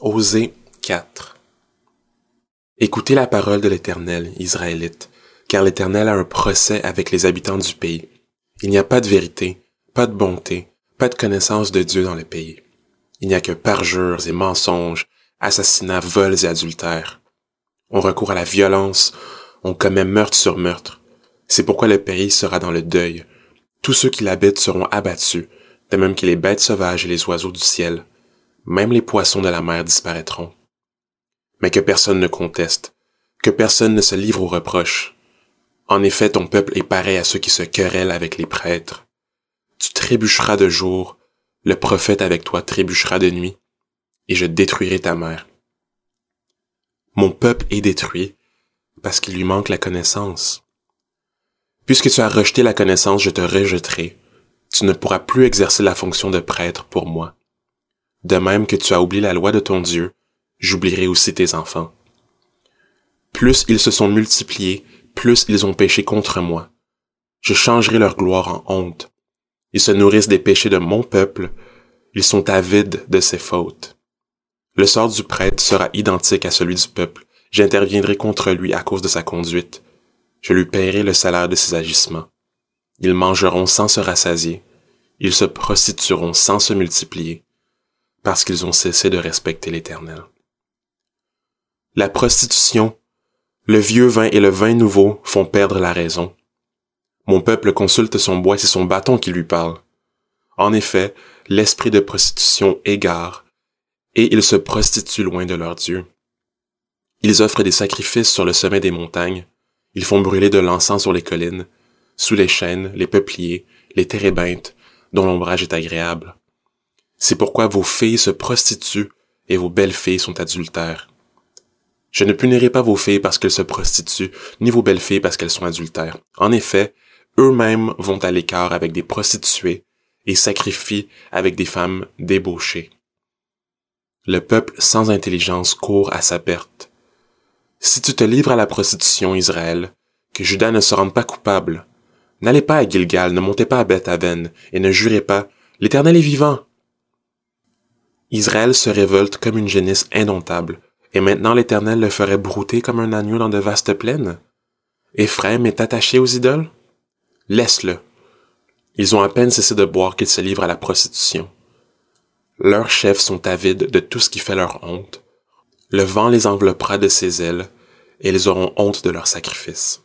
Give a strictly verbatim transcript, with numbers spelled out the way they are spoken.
Osée quatre. Écoutez la parole de l'Éternel, Israélite, car l'Éternel a un procès avec les habitants du pays. Il n'y a pas de vérité, pas de bonté, pas de connaissance de Dieu dans le pays. Il n'y a que parjures et mensonges, assassinats, vols et adultères. On recourt à la violence, on commet meurtre sur meurtre. C'est pourquoi le pays sera dans le deuil. Tous ceux qui l'habitent seront abattus, de même que les bêtes sauvages et les oiseaux du ciel. Même les poissons de la mer disparaîtront. Mais que personne ne conteste, que personne ne se livre aux reproches. En effet, ton peuple est pareil à ceux qui se querellent avec les prêtres. Tu trébucheras de jour, le prophète avec toi trébuchera de nuit, et je détruirai ta mère. Mon peuple est détruit, parce qu'il lui manque la connaissance. Puisque tu as rejeté la connaissance, je te rejeterai. Tu ne pourras plus exercer la fonction de prêtre pour moi. De même que tu as oublié la loi de ton Dieu, j'oublierai aussi tes enfants. Plus ils se sont multipliés, plus ils ont péché contre moi. Je changerai leur gloire en honte. Ils se nourrissent des péchés de mon peuple, ils sont avides de ses fautes. Le sort du prêtre sera identique à celui du peuple, j'interviendrai contre lui à cause de sa conduite. Je lui paierai le salaire de ses agissements. Ils mangeront sans se rassasier, ils se prostitueront sans se multiplier, parce qu'ils ont cessé de respecter l'Éternel. La prostitution, le vieux vin et le vin nouveau font perdre la raison. Mon peuple consulte son bois et c'est son bâton qui lui parle. En effet, l'esprit de prostitution égare, et ils se prostituent loin de leur Dieu. Ils offrent des sacrifices sur le sommet des montagnes, ils font brûler de l'encens sur les collines, sous les chênes, les peupliers, les térébinthes, dont l'ombrage est agréable. C'est pourquoi vos filles se prostituent et vos belles-filles sont adultères. Je ne punirai pas vos filles parce qu'elles se prostituent, ni vos belles-filles parce qu'elles sont adultères. En effet, eux-mêmes vont à l'écart avec des prostituées et sacrifient avec des femmes débauchées. Le peuple sans intelligence court à sa perte. Si tu te livres à la prostitution, Israël, que Juda ne se rende pas coupable. N'allez pas à Gilgal, ne montez pas à Beth-Aven, et ne jurez pas, l'Éternel est vivant. Israël se révolte comme une génisse indomptable, et maintenant l'Éternel le ferait brouter comme un agneau dans de vastes plaines. Ephraim est attaché aux idoles? Laisse-le. Ils ont à peine cessé de boire qu'ils se livrent à la prostitution. Leurs chefs sont avides de tout ce qui fait leur honte. Le vent les enveloppera de ses ailes, et ils auront honte de leurs sacrifices.